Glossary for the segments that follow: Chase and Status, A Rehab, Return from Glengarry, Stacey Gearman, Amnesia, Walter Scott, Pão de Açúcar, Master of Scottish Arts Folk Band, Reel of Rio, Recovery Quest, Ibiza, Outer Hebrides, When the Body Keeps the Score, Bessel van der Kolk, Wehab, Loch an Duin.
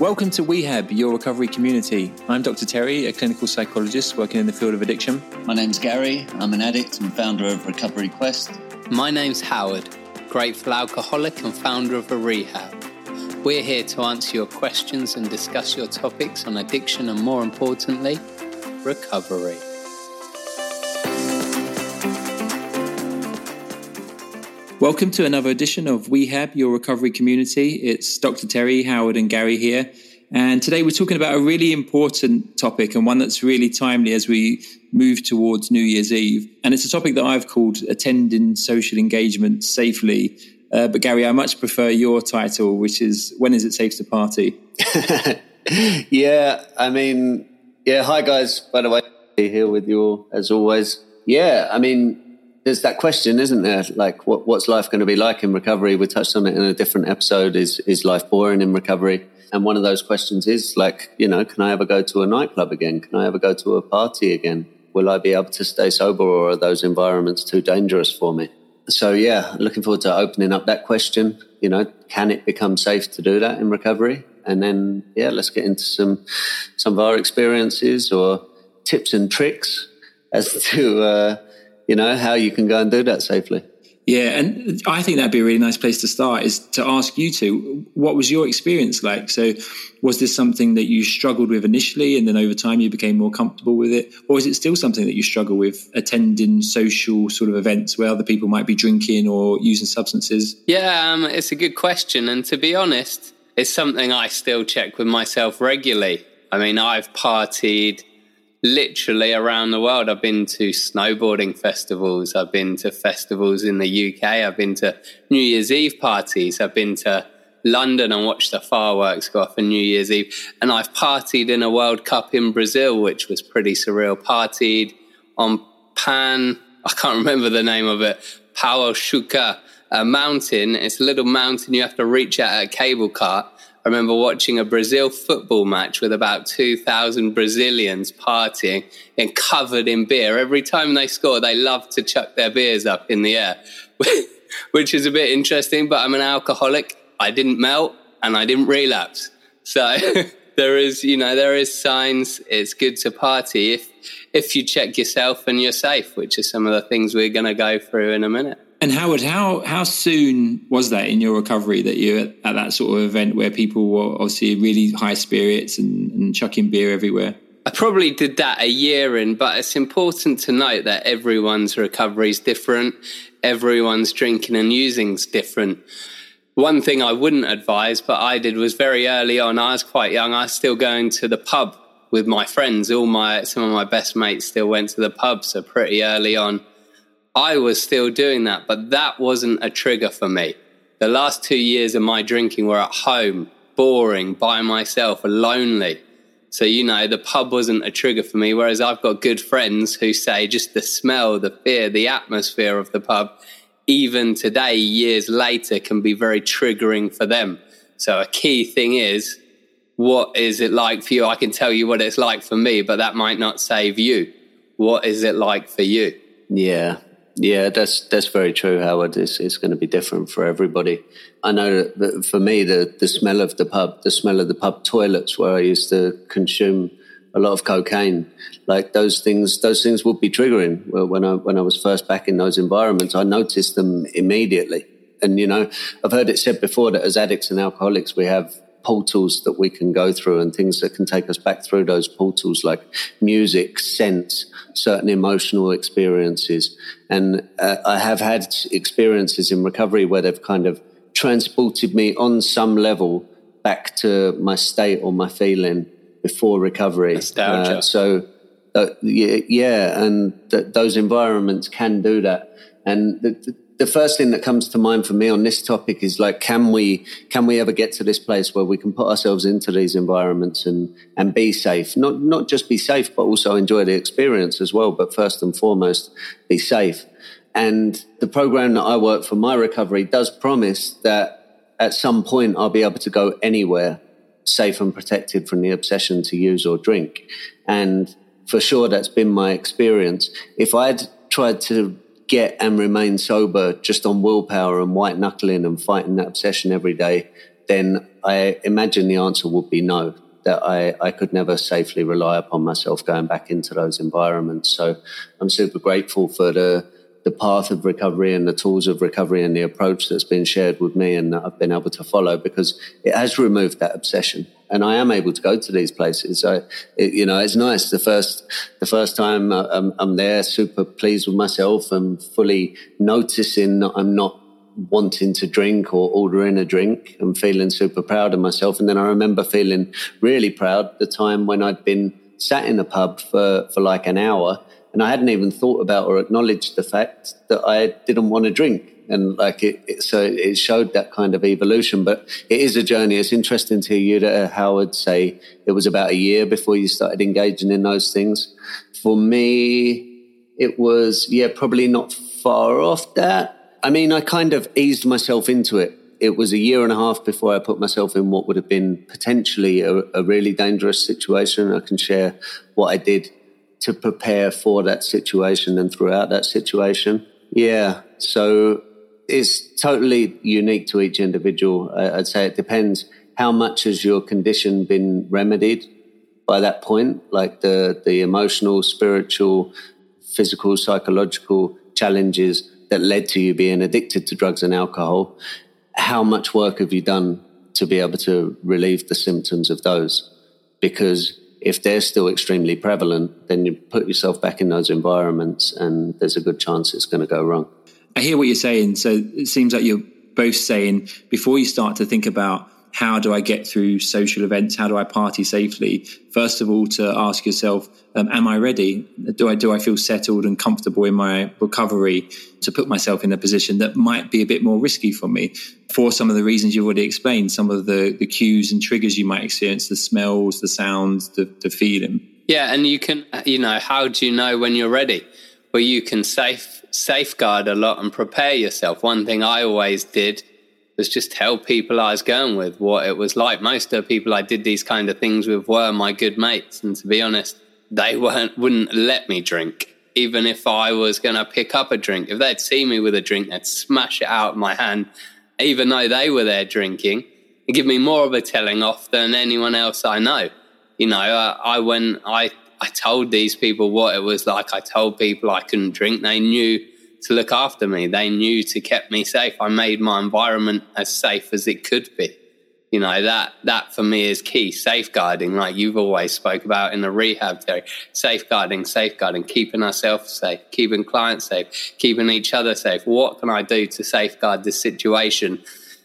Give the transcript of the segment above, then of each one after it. Welcome to Wehab, your recovery community. I'm Dr. Terry, a clinical psychologist working in the field of addiction. My name's Gary. I'm an addict and founder of Recovery Quest. My name's Howard, grateful alcoholic and founder of A Rehab. We're here to answer your questions and discuss your topics on addiction and, more importantly, recovery. Welcome to another edition of Wehab, your recovery community. It's Dr. Terry, Howard and Gary here. And today we're talking about a really important topic and one that's really timely as we move towards New Year's Eve. And it's a topic that I've called Attending Social Engagement Safely. But Gary, I much prefer your title, which is When Is It Safe to Party? Hi guys, by the way, here with you all as always. There's that question, isn't there? Like, what's life going to be like in recovery? We touched on it in a different episode. Is life boring in recovery? And one of those questions is like, can I ever go to a nightclub again? Can I ever go to a party again? Will I be able to stay sober, or are those environments too dangerous for me? So yeah, looking forward to opening up that question. Can it become safe to do that in recovery? And then let's get into some of our experiences or tips and tricks as to how you can go and do that safely. Yeah, and I think that'd be a really nice place to start is to ask you two, what was your experience like? So was this something that you struggled with initially and then over time you became more comfortable with it? Or is it still something that you struggle with, attending social sort of events where other people might be drinking or using substances? Yeah, it's a good question. And to be honest, it's something I still check with myself regularly. I've partied literally around the world. I've been to snowboarding festivals, I've been to festivals in the UK, I've been to New Year's Eve parties, I've been to London and watched the fireworks go off on New Year's Eve, and I've partied in a World Cup in Brazil, which was pretty surreal. Partied on I can't remember the name of it, Pão de Açúcar, a mountain. It's a little mountain you have to reach out at a cable cart. I remember watching a Brazil football match with about 2,000 Brazilians partying and covered in beer. Every time they score, they love to chuck their beers up in the air, which is a bit interesting, but I'm an alcoholic. I didn't melt and I didn't relapse. So there is signs. It's good to party if you check yourself and you're safe, which is some of the things we're going to go through in a minute. And Howard, how soon was that in your recovery that you were at that sort of event where people were obviously really high spirits and chucking beer everywhere? I probably did that a year in, but it's important to note that everyone's recovery is different. Everyone's drinking and using is different. One thing I wouldn't advise, but I did, was very early on. I was quite young. I was still going to the pub with my friends. Some of my best mates still went to the pub, so pretty early on I was still doing that, but that wasn't a trigger for me. The last 2 years of my drinking were at home, boring, by myself, lonely. So, the pub wasn't a trigger for me, whereas I've got good friends who say just the smell, the fear, the atmosphere of the pub, even today, years later, can be very triggering for them. So a key thing is, what is it like for you? I can tell you what it's like for me, but that might not save you. What is it like for you? Yeah, that's very true, Howard. It's going to be different for everybody. I know that for me, the smell of the pub, the smell of the pub toilets where I used to consume a lot of cocaine, like those things would be triggering. When I was first back in those environments, I noticed them immediately. And, I've heard it said before that as addicts and alcoholics, we have portals that we can go through and things that can take us back through those portals, like music, sense, certain emotional experiences. And I have had experiences in recovery where they've kind of transported me on some level back to my state or my feeling before recovery. Nostalgia. Those environments can do that. And the first thing that comes to mind for me on this topic is like, can we ever get to this place where we can put ourselves into these environments and be safe? Not just be safe, but also enjoy the experience as well. But first and foremost, be safe. And the program that I work for my recovery does promise that at some point I'll be able to go anywhere safe and protected from the obsession to use or drink. And for sure, that's been my experience. If I'd tried to get and remain sober just on willpower and white knuckling and fighting that obsession every day, then I imagine the answer would be no, that I could never safely rely upon myself going back into those environments. So I'm super grateful for the path of recovery and the tools of recovery and the approach that's been shared with me and that I've been able to follow, because it has removed that obsession. And I am able to go to these places. It's nice. The first time I'm there, super pleased with myself and fully noticing that I'm not wanting to drink or ordering a drink and feeling super proud of myself. And then I remember feeling really proud the time when I'd been sat in a pub for like an hour, and I hadn't even thought about or acknowledged the fact that I didn't want to drink. And like it, so it showed that kind of evolution. But it is a journey. It's interesting to hear you, that Howard, say it was about a year before you started engaging in those things. For me, it was, probably not far off that. I mean, I kind of eased myself into it. It was a year and a half before I put myself in what would have been potentially a really dangerous situation. I can share what I did to prepare for that situation and throughout that situation. Yeah, so it's totally unique to each individual. I'd say it depends how much has your condition been remedied by that point, like the emotional, spiritual, physical, psychological challenges that led to you being addicted to drugs and alcohol. How much work have you done to be able to relieve the symptoms of those? Because if they're still extremely prevalent, then you put yourself back in those environments and there's a good chance it's going to go wrong. I hear what you're saying. So it seems like you're both saying, before you start to think about how do I get through social events, how do I party safely, first of all, to ask yourself, am I ready? Do I feel settled and comfortable in my recovery to put myself in a position that might be a bit more risky for me? For some of the reasons you've already explained, some of the cues and triggers you might experience, the smells, the sounds, the feeling. Yeah, and you can, how do you know when you're ready? Well, you can safeguard a lot and prepare yourself. One thing I always did was just tell people I was going with what it was like. Most of the people I did these kind of things with were my good mates. And to be honest, they wouldn't let me drink, even if I was going to pick up a drink. If they'd see me with a drink, they'd smash it out of my hand, even though they were there drinking. It'd give me more of a telling off than anyone else I know. I told these people what it was like. I told people I couldn't drink. They knew to look after me. They knew to keep me safe. I made my environment as safe as it could be. That for me is key. Safeguarding, like you've always spoke about in the rehab theory. Safeguarding, keeping ourselves safe, keeping clients safe, keeping each other safe. What can I do to safeguard this situation?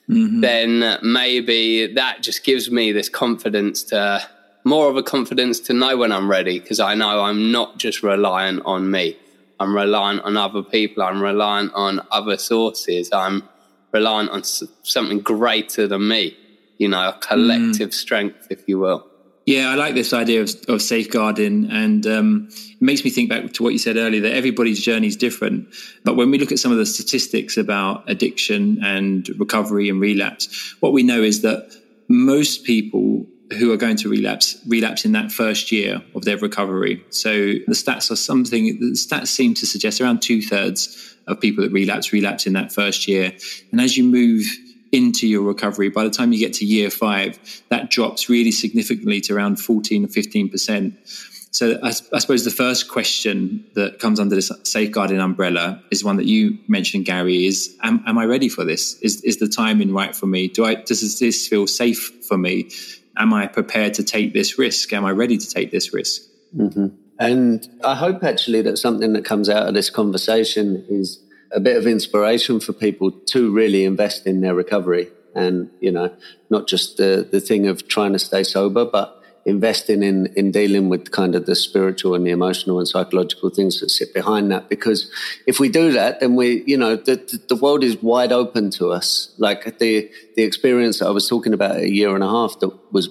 Mm-hmm. Then maybe that just gives me this confidence to, more of a confidence to know when I'm ready, because I know I'm not just reliant on me. I'm reliant on other people. I'm reliant on other sources. I'm reliant on something greater than me, a collective strength, if you will. Yeah, I like this idea of safeguarding, and it makes me think back to what you said earlier, that everybody's journey is different. But when we look at some of the statistics about addiction and recovery and relapse, what we know is that most people who are going to relapse in that first year of their recovery. So the stats seem to suggest around 2/3 of people that relapse in that first year. And as you move into your recovery, by the time you get to year 5, that drops really significantly to around 14 or 15%. So I suppose the first question that comes under this safeguarding umbrella is one that you mentioned, Gary, is, am I ready for this? Is the timing right for me? Does this feel safe for me? Am I prepared to take this risk? Am I ready to take this risk? Mm-hmm. And I hope actually that something that comes out of this conversation is a bit of inspiration for people to really invest in their recovery. And, not just the thing of trying to stay sober, but investing in dealing with kind of the spiritual and the emotional and psychological things that sit behind that. Because if we do that, then we, the world is wide open to us. Like the experience that I was talking about a year and a half that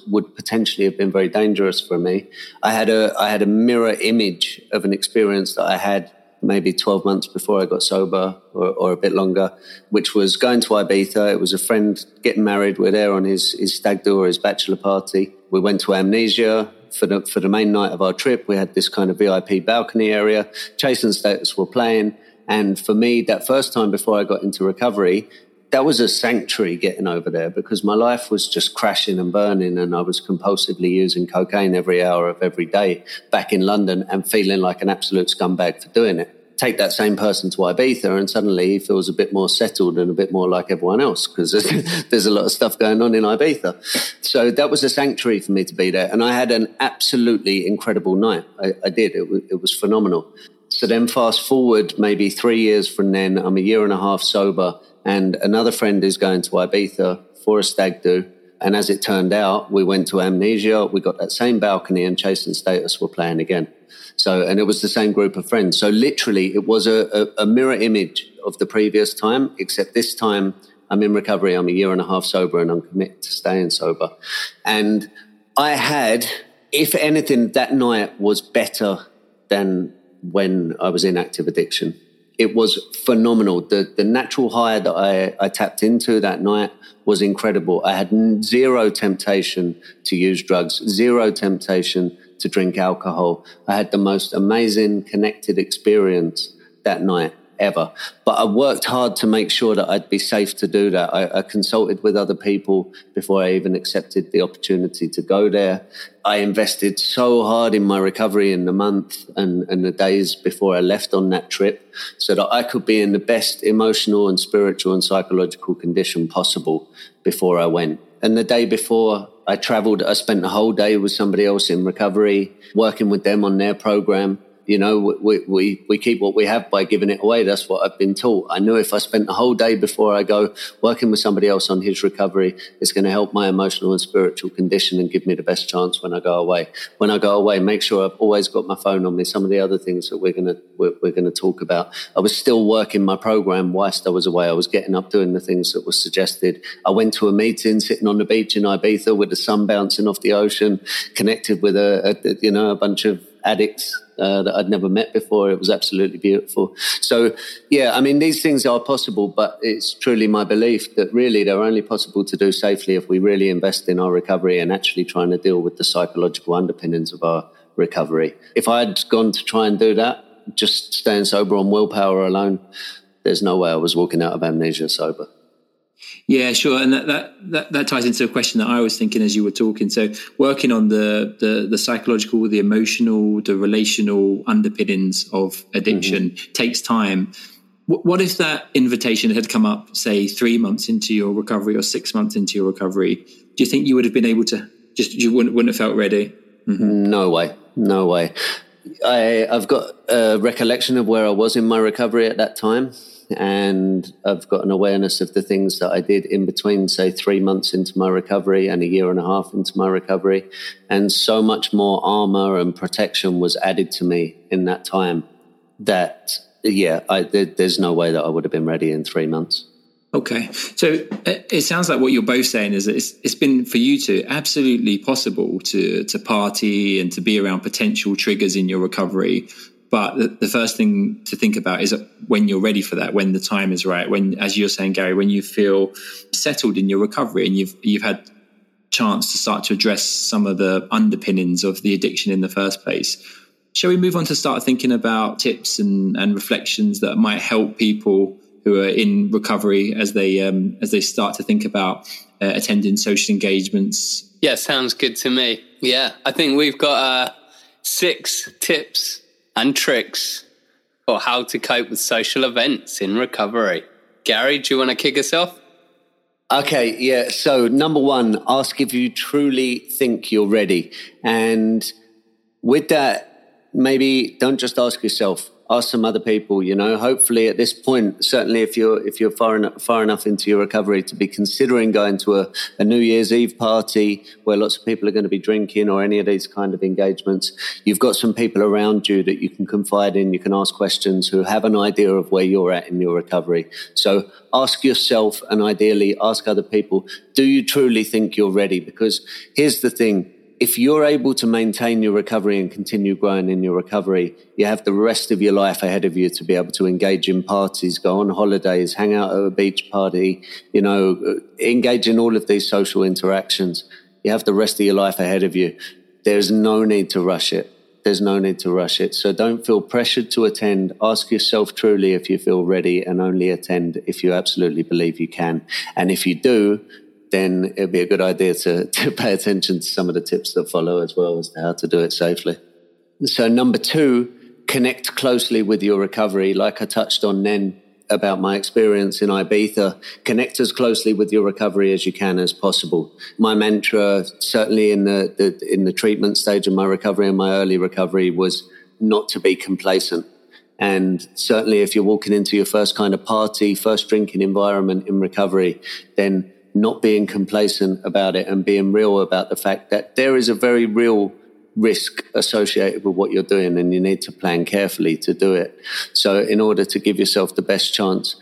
would potentially have been very dangerous for me. I had a mirror image of an experience that I had maybe 12 months before I got sober, or a bit longer, which was going to Ibiza. It was a friend getting married. We're there on his stag do or his bachelor party. We went to Amnesia for the main night of our trip. We had this kind of VIP balcony area. Chase and Status were playing. And for me, that first time before I got into recovery, that was a sanctuary getting over there, because my life was just crashing and burning, and I was compulsively using cocaine every hour of every day back in London and feeling like an absolute scumbag for doing it. Take that same person to Ibiza and suddenly he feels a bit more settled and a bit more like everyone else, because there's a lot of stuff going on in Ibiza. So that was a sanctuary for me to be there, and I had an absolutely incredible night. I did. It was phenomenal. So then fast forward maybe 3 years from then, I'm a year and a half sober, and another friend is going to Ibiza for a stag do. And as it turned out, we went to Amnesia. We got that same balcony, and Chase and Status were playing again. So, and it was the same group of friends. So literally it was a mirror image of the previous time, except this time I'm in recovery. I'm a year and a half sober, and I'm committed to staying sober. And I had, if anything, that night was better than when I was in active addiction. It was phenomenal. The natural high that I tapped into that night was incredible. I had zero temptation to use drugs, zero temptation to drink alcohol. I had the most amazing connected experience that night ever. But I worked hard to make sure that I'd be safe to do that. I consulted with other people before I even accepted the opportunity to go there. I invested so hard in my recovery in the month and the days before I left on that trip, so that I could be in the best emotional and spiritual and psychological condition possible before I went. And the day before I traveled, I spent the whole day with somebody else in recovery, working with them on their program. You know, we keep what we have by giving it away. That's what I've been taught. I knew if I spent the whole day before I go working with somebody else on his recovery, it's going to help my emotional and spiritual condition and give me the best chance when I go away. When I go away, make sure I've always got my phone on me. Some of the other things that we're going to talk about. I was still working my program whilst I was away. I was getting up, doing the things that were suggested. I went to a meeting, sitting on the beach in Ibiza with the sun bouncing off the ocean, connected with a bunch of addicts that I'd never met before. It was absolutely beautiful. So, yeah, I mean, these things are possible, but it's truly my belief that really they're only possible to do safely if we really invest in our recovery and actually trying to deal with the psychological underpinnings of our recovery. If I had gone to try and do that, just staying sober on willpower alone, there's no way I was walking out of Amnesia sober. Yeah, sure. And that ties into a question that I was thinking as you were talking. So working on the psychological, the emotional, the relational underpinnings of addiction takes time. What if that invitation had come up, say, 3 months into your recovery or 6 months into your recovery? Do you think you would have been able to you wouldn't have felt ready? Mm-hmm. No way. I've got a recollection of where I was in my recovery at that time. And I've got an awareness of the things that I did in between, say, 3 months into my recovery and a year and a half into my recovery. And so much more armor and protection was added to me in that time that, there's no way that I would have been ready in 3 months. Okay. So it sounds like what you're both saying is that it's been for you two absolutely possible to party and to be around potential triggers in your recovery. But the first thing to think about is when you're ready for that, when the time is right, when, as you're saying, Gary, when you feel settled in your recovery and you've had chance to start to address some of the underpinnings of the addiction in the first place. Shall we move on to start thinking about tips and reflections that might help people who are in recovery as they start to think about attending social engagements? Yeah, sounds good to me. Yeah, I think we've got 6 tips and tricks for how to cope with social events in recovery. Gary, do you want to kick us off? Okay, yeah. So number 1, ask if you truly think you're ready. And with that, maybe don't just ask yourself, ask some other people, you know. Hopefully at this point, certainly if you're far enough into your recovery to be considering going to a New Year's Eve party where lots of people are going to be drinking or any of these kind of engagements, you've got some people around you that you can confide in, you can ask questions, who have an idea of where you're at in your recovery. So ask yourself, and ideally ask other people, do you truly think you're ready? Because here's the thing. If you're able to maintain your recovery and continue growing in your recovery, you have the rest of your life ahead of you to be able to engage in parties, go on holidays, hang out at a beach party, you know, engage in all of these social interactions. You have the rest of your life ahead of you. There's no need to rush it. There's no need to rush it. So don't feel pressured to attend. Ask yourself truly if you feel ready, and only attend if you absolutely believe you can. And if you do, then it'd be a good idea to pay attention to some of the tips that follow as well as to how to do it safely. So 2, connect closely with your recovery. Like I touched on then about my experience in Ibiza, connect as closely with your recovery as you can as possible. My mantra, certainly in the treatment stage of my recovery and my early recovery, was not to be complacent. And certainly if you're walking into your first kind of party, first drinking environment in recovery, then not being complacent about it and being real about the fact that there is a very real risk associated with what you're doing, and you need to plan carefully to do it. So in order to give yourself the best chance,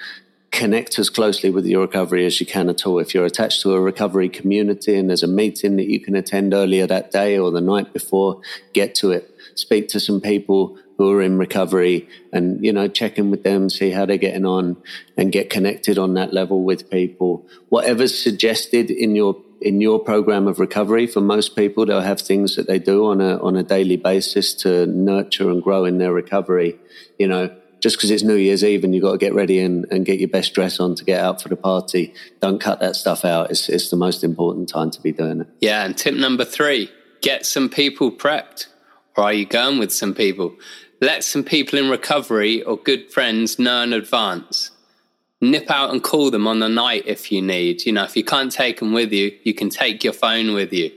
connect as closely with your recovery as you can at all. If you're attached to a recovery community and there's a meeting that you can attend earlier that day or the night before, get to it. Speak to some people who are in recovery and, check in with them, see how they're getting on, and get connected on that level with people. Whatever's suggested in your program of recovery, for most people, they'll have things that they do on a daily basis to nurture and grow in their recovery. Just because it's New Year's Eve and you've got to get ready and get your best dress on to get out for the party, don't cut that stuff out. It's the most important time to be doing it. Yeah, and tip 3, get some people prepped. Or are you going with some people? Let some people in recovery or good friends know in advance. Nip out and call them on the night if you need. If you can't take them with you, you can take your phone with you.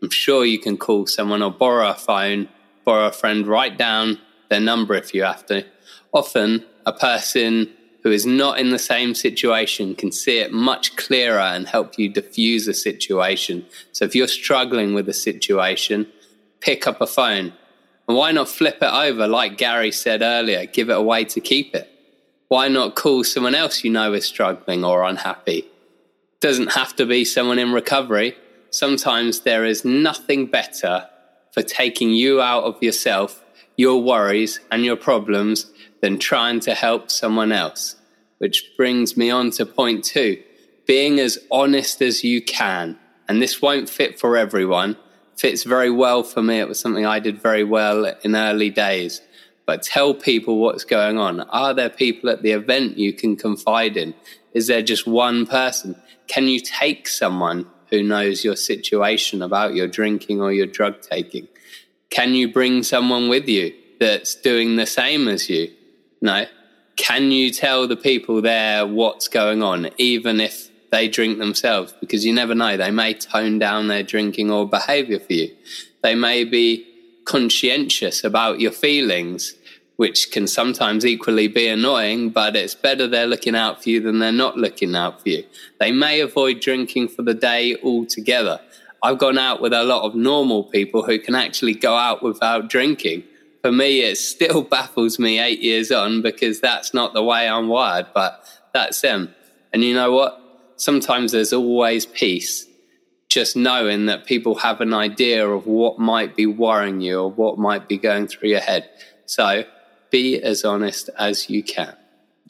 I'm sure you can call someone or borrow a phone, borrow a friend, write down their number if you have to. Often, a person who is not in the same situation can see it much clearer and help you diffuse a situation. So if you're struggling with a situation, pick up a phone. And why not flip it over, like Gary said earlier, give it away to keep it? Why not call someone else is struggling or unhappy? Doesn't have to be someone in recovery. Sometimes there is nothing better for taking you out of yourself, your worries and your problems, than trying to help someone else. Which brings me on to point 2, being as honest as you can. And this won't fit for everyone. Fits very well for me. It was something I did very well in early days. But tell people what's going on. Are there people at the event you can confide in? Is there just one person? Can you take someone who knows your situation about your drinking or your drug taking? Can you bring someone with you that's doing the same as you? No. Can you tell the people there what's going on, even if they drink themselves? Because you never know. They may tone down their drinking or behavior for you. They may be conscientious about your feelings, which can sometimes equally be annoying, but it's better they're looking out for you than they're not looking out for you. They may avoid drinking for the day altogether. I've gone out with a lot of normal people who can actually go out without drinking. For me, it still baffles me 8 years on, because that's not the way I'm wired, but that's them. And you know what? Sometimes there's always peace, just knowing that people have an idea of what might be worrying you or what might be going through your head. So be as honest as you can.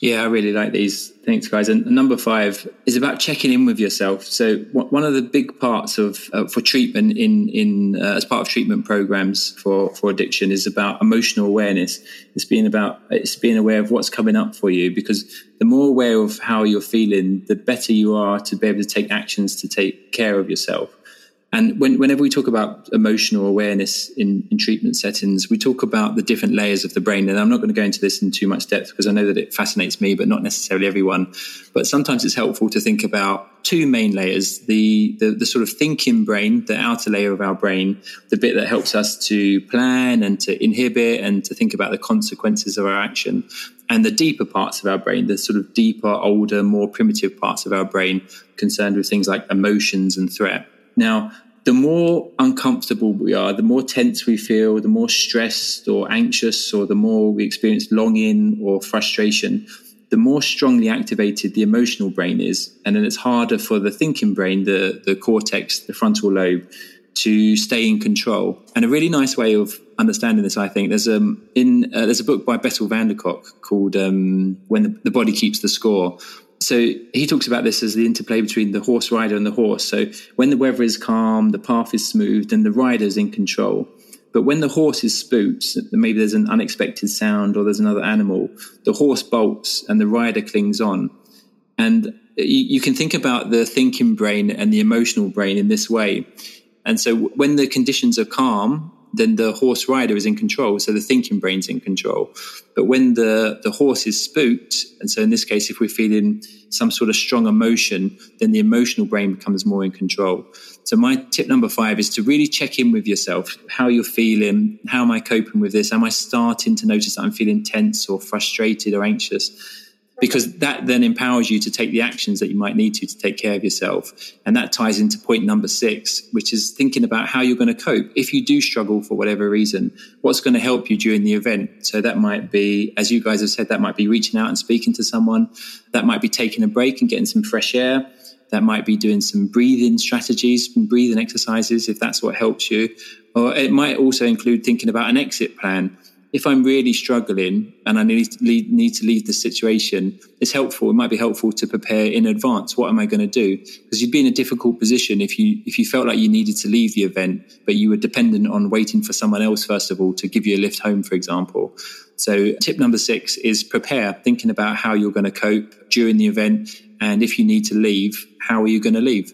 Yeah, I really like these. Thanks, guys. And 5 is about checking in with yourself. So one of the big parts of for treatment in as part of treatment programs for addiction is about emotional awareness. It's being aware of what's coming up for you, because the more aware of how you're feeling, the better you are to be able to take actions to take care of yourself. And whenever we talk about emotional awareness in treatment settings, we talk about the different layers of the brain. And I'm not going to go into this in too much depth, because I know that it fascinates me, but not necessarily everyone. But sometimes it's helpful to think about 2 main layers, the sort of thinking brain, the outer layer of our brain, the bit that helps us to plan and to inhibit and to think about the consequences of our action. And the deeper parts of our brain, the sort of deeper, older, more primitive parts of our brain concerned with things like emotions and threat. Now, the more uncomfortable we are, the more tense we feel, the more stressed or anxious, or the more we experience longing or frustration, the more strongly activated the emotional brain is. And then it's harder for the thinking brain, the cortex, the frontal lobe, to stay in control. And a really nice way of understanding this, I think, there's a book by Bessel van der Kolk called When the Body Keeps the Score. So he talks about this as the interplay between the horse rider and the horse. So when the weather is calm, the path is smooth, and the rider's in control. But when the horse is spooked, maybe there's an unexpected sound or there's another animal, the horse bolts and the rider clings on. And you can think about the thinking brain and the emotional brain in this way. And so when the conditions are calm, then the horse rider is in control, so the thinking brain's in control. But when the horse is spooked, and so in this case, if we're feeling some sort of strong emotion, then the emotional brain becomes more in control. So my tip number 5 is to really check in with yourself, how you're feeling, how am I coping with this? Am I starting to notice that I'm feeling tense or frustrated or anxious? Because that then empowers you to take the actions that you might need to take care of yourself. And that ties into point number 6, which is thinking about how you're going to cope. If you do struggle for whatever reason, what's going to help you during the event? So that might be, as you guys have said, that might be reaching out and speaking to someone. That might be taking a break and getting some fresh air. That might be doing some breathing strategies, some breathing exercises, if that's what helps you. Or it might also include thinking about an exit plan. If I'm really struggling and I need to leave the situation, it's helpful. It might be helpful to prepare in advance. What am I going to do? Because you'd be in a difficult position if you felt like you needed to leave the event, but you were dependent on waiting for someone else, first of all, to give you a lift home, for example. So tip number 6 is prepare, thinking about how you're going to cope during the event. And if you need to leave, how are you going to leave?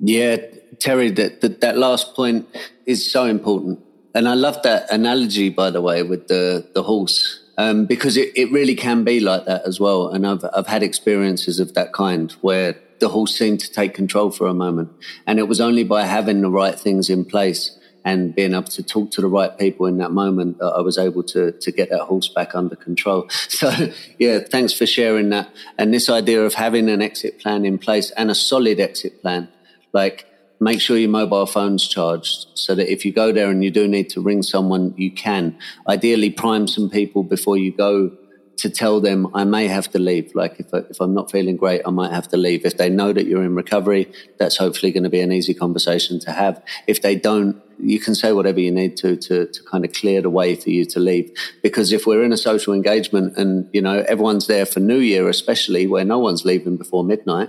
Yeah, Terry, that last point is so important. And I love that analogy, by the way, with the horse, because it really can be like that as well. And I've had experiences of that kind where the horse seemed to take control for a moment. And it was only by having the right things in place and being able to talk to the right people in that moment that I was able to get that horse back under control. So, yeah, thanks for sharing that. And this idea of having an exit plan in place and a solid exit plan, like, make sure your mobile phone's charged so that if you go there and you do need to ring someone, you can. Ideally, prime some people before you go to tell them, I may have to leave. Like, if I'm not feeling great, I might have to leave. If they know that you're in recovery, that's hopefully going to be an easy conversation to have. If they don't, you can say whatever you need to kind of clear the way for you to leave. Because if we're in a social engagement and, you know, everyone's there for New Year, especially where no one's leaving before midnight,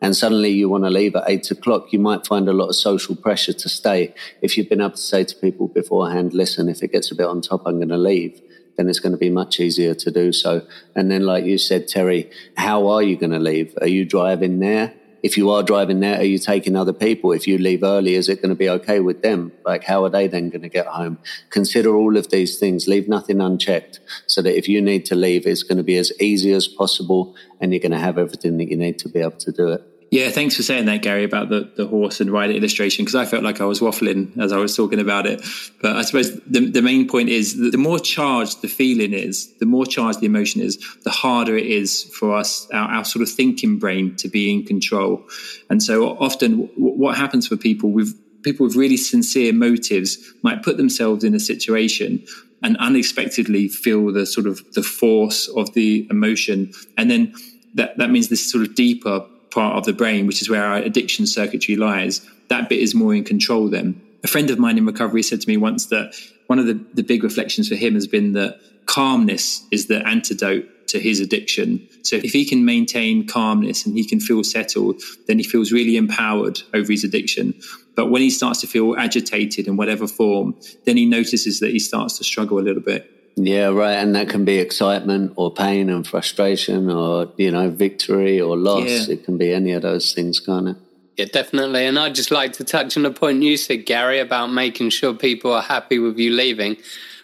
and suddenly you want to leave at 8 o'clock, you might find a lot of social pressure to stay. If you've been able to say to people beforehand, listen, if it gets a bit on top, I'm going to leave, then it's going to be much easier to do so. And then, like you said, Terry, how are you going to leave? Are you driving there? If you are driving there, are you taking other people? If you leave early, is it going to be okay with them? Like, how are they then going to get home? Consider all of these things. Leave nothing unchecked so that if you need to leave, it's going to be as easy as possible and you're going to have everything that you need to be able to do it. Yeah, thanks for saying that, Gary, about the horse and rider illustration, because I felt like I was waffling as I was talking about it. But I suppose the main point is that the more charged the feeling is, the more charged the emotion is, the harder it is for us, our sort of thinking brain, to be in control. And so often what happens for people with really sincere motives might put themselves in a situation and unexpectedly feel the sort of the force of the emotion. And then that means this sort of deeper part of the brain, which is where our addiction circuitry lies, that bit is more in control then. A friend of mine in recovery said to me once that one of the big reflections for him has been that calmness is the antidote to his addiction. So if he can maintain calmness and he can feel settled, then he feels really empowered over his addiction. But when he starts to feel agitated in whatever form, then he notices that he starts to struggle a little bit. Yeah, right. And that can be excitement or pain and frustration or, you know, victory or loss. Yeah. It can be any of those things, can't it? Yeah, definitely. And I'd just like to touch on the point you said, Gary, about making sure people are happy with you leaving.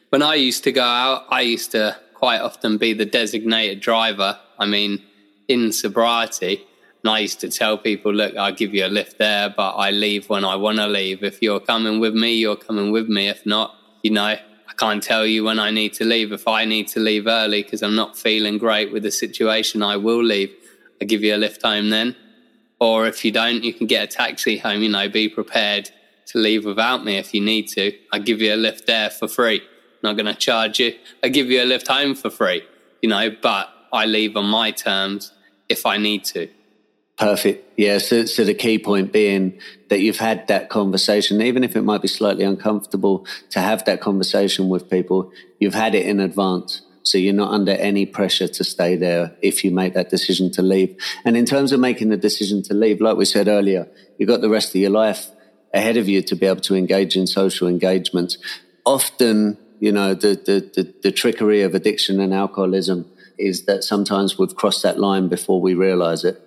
When I used to go out, I used to quite often be the designated driver. I mean, in sobriety. And I used to tell people, look, I'll give you a lift there, but I leave when I want to leave. If you're coming with me, you're coming with me. If not, you know, I can't tell you when I need to leave. If I need to leave early because I'm not feeling great with the situation, I will leave. I'll give you a lift home then. Or if you don't, you can get a taxi home. You know, be prepared to leave without me if you need to. I'll give you a lift there for free. I'm not going to charge you. I'll give you a lift home for free, you know, but I leave on my terms if I need to. Perfect. Yeah. So the key point being that you've had that conversation, even if it might be slightly uncomfortable to have that conversation with people, you've had it in advance. So you're not under any pressure to stay there if you make that decision to leave. And in terms of making the decision to leave, like we said earlier, you've got the rest of your life ahead of you to be able to engage in social engagements. often, you know, the trickery of addiction and alcoholism is that sometimes we've crossed that line before we realize it.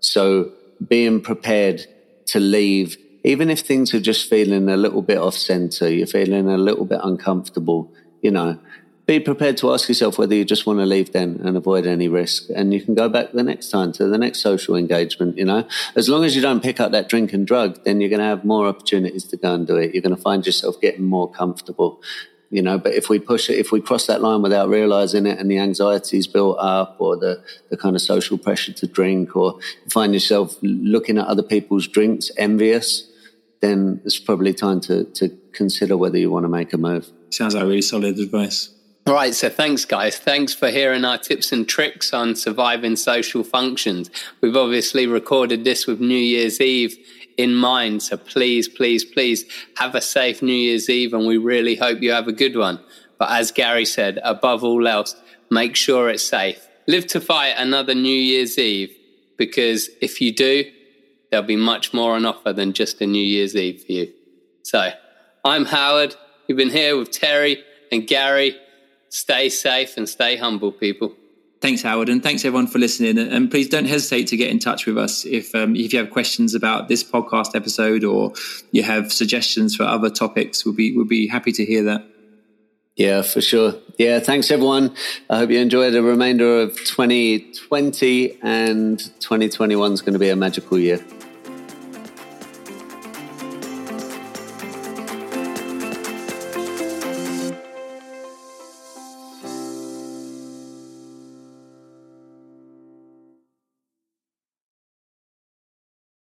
So being prepared to leave, even if things are just feeling a little bit off center, you're feeling a little bit uncomfortable, you know, be prepared to ask yourself whether you just want to leave then and avoid any risk. And you can go back the next time to the next social engagement, you know. As long as you don't pick up that drink and drug, then you're going to have more opportunities to go and do it. You're going to find yourself getting more comfortable, you know. But if we push it, if we cross that line without realizing it and the anxiety's built up or the kind of social pressure to drink, or you find yourself looking at other people's drinks, envious, then it's probably time to consider whether you want to make a move. Sounds like really solid advice. Right, so thanks, guys. Thanks for hearing our tips and tricks on surviving social functions. We've obviously recorded this with New Year's Eve in mind, so please, please, please have a safe New Year's Eve, and we really hope you have a good one. But as Gary said, above all else, make sure it's safe. Live to fight another New Year's Eve, because if you do, there'll be much more on offer than just a New Year's Eve for you. So I'm Howard. You've been here with Terry and Gary. Stay safe and stay humble, people. Thanks, Howard, and thanks, everyone, for listening. And please don't hesitate to get in touch with us if you have questions about this podcast episode or you have suggestions for other topics. We'll be happy to hear that. Yeah, for sure. Yeah, thanks, everyone. I hope you enjoy the remainder of 2020, and 2021 is going to be a magical year.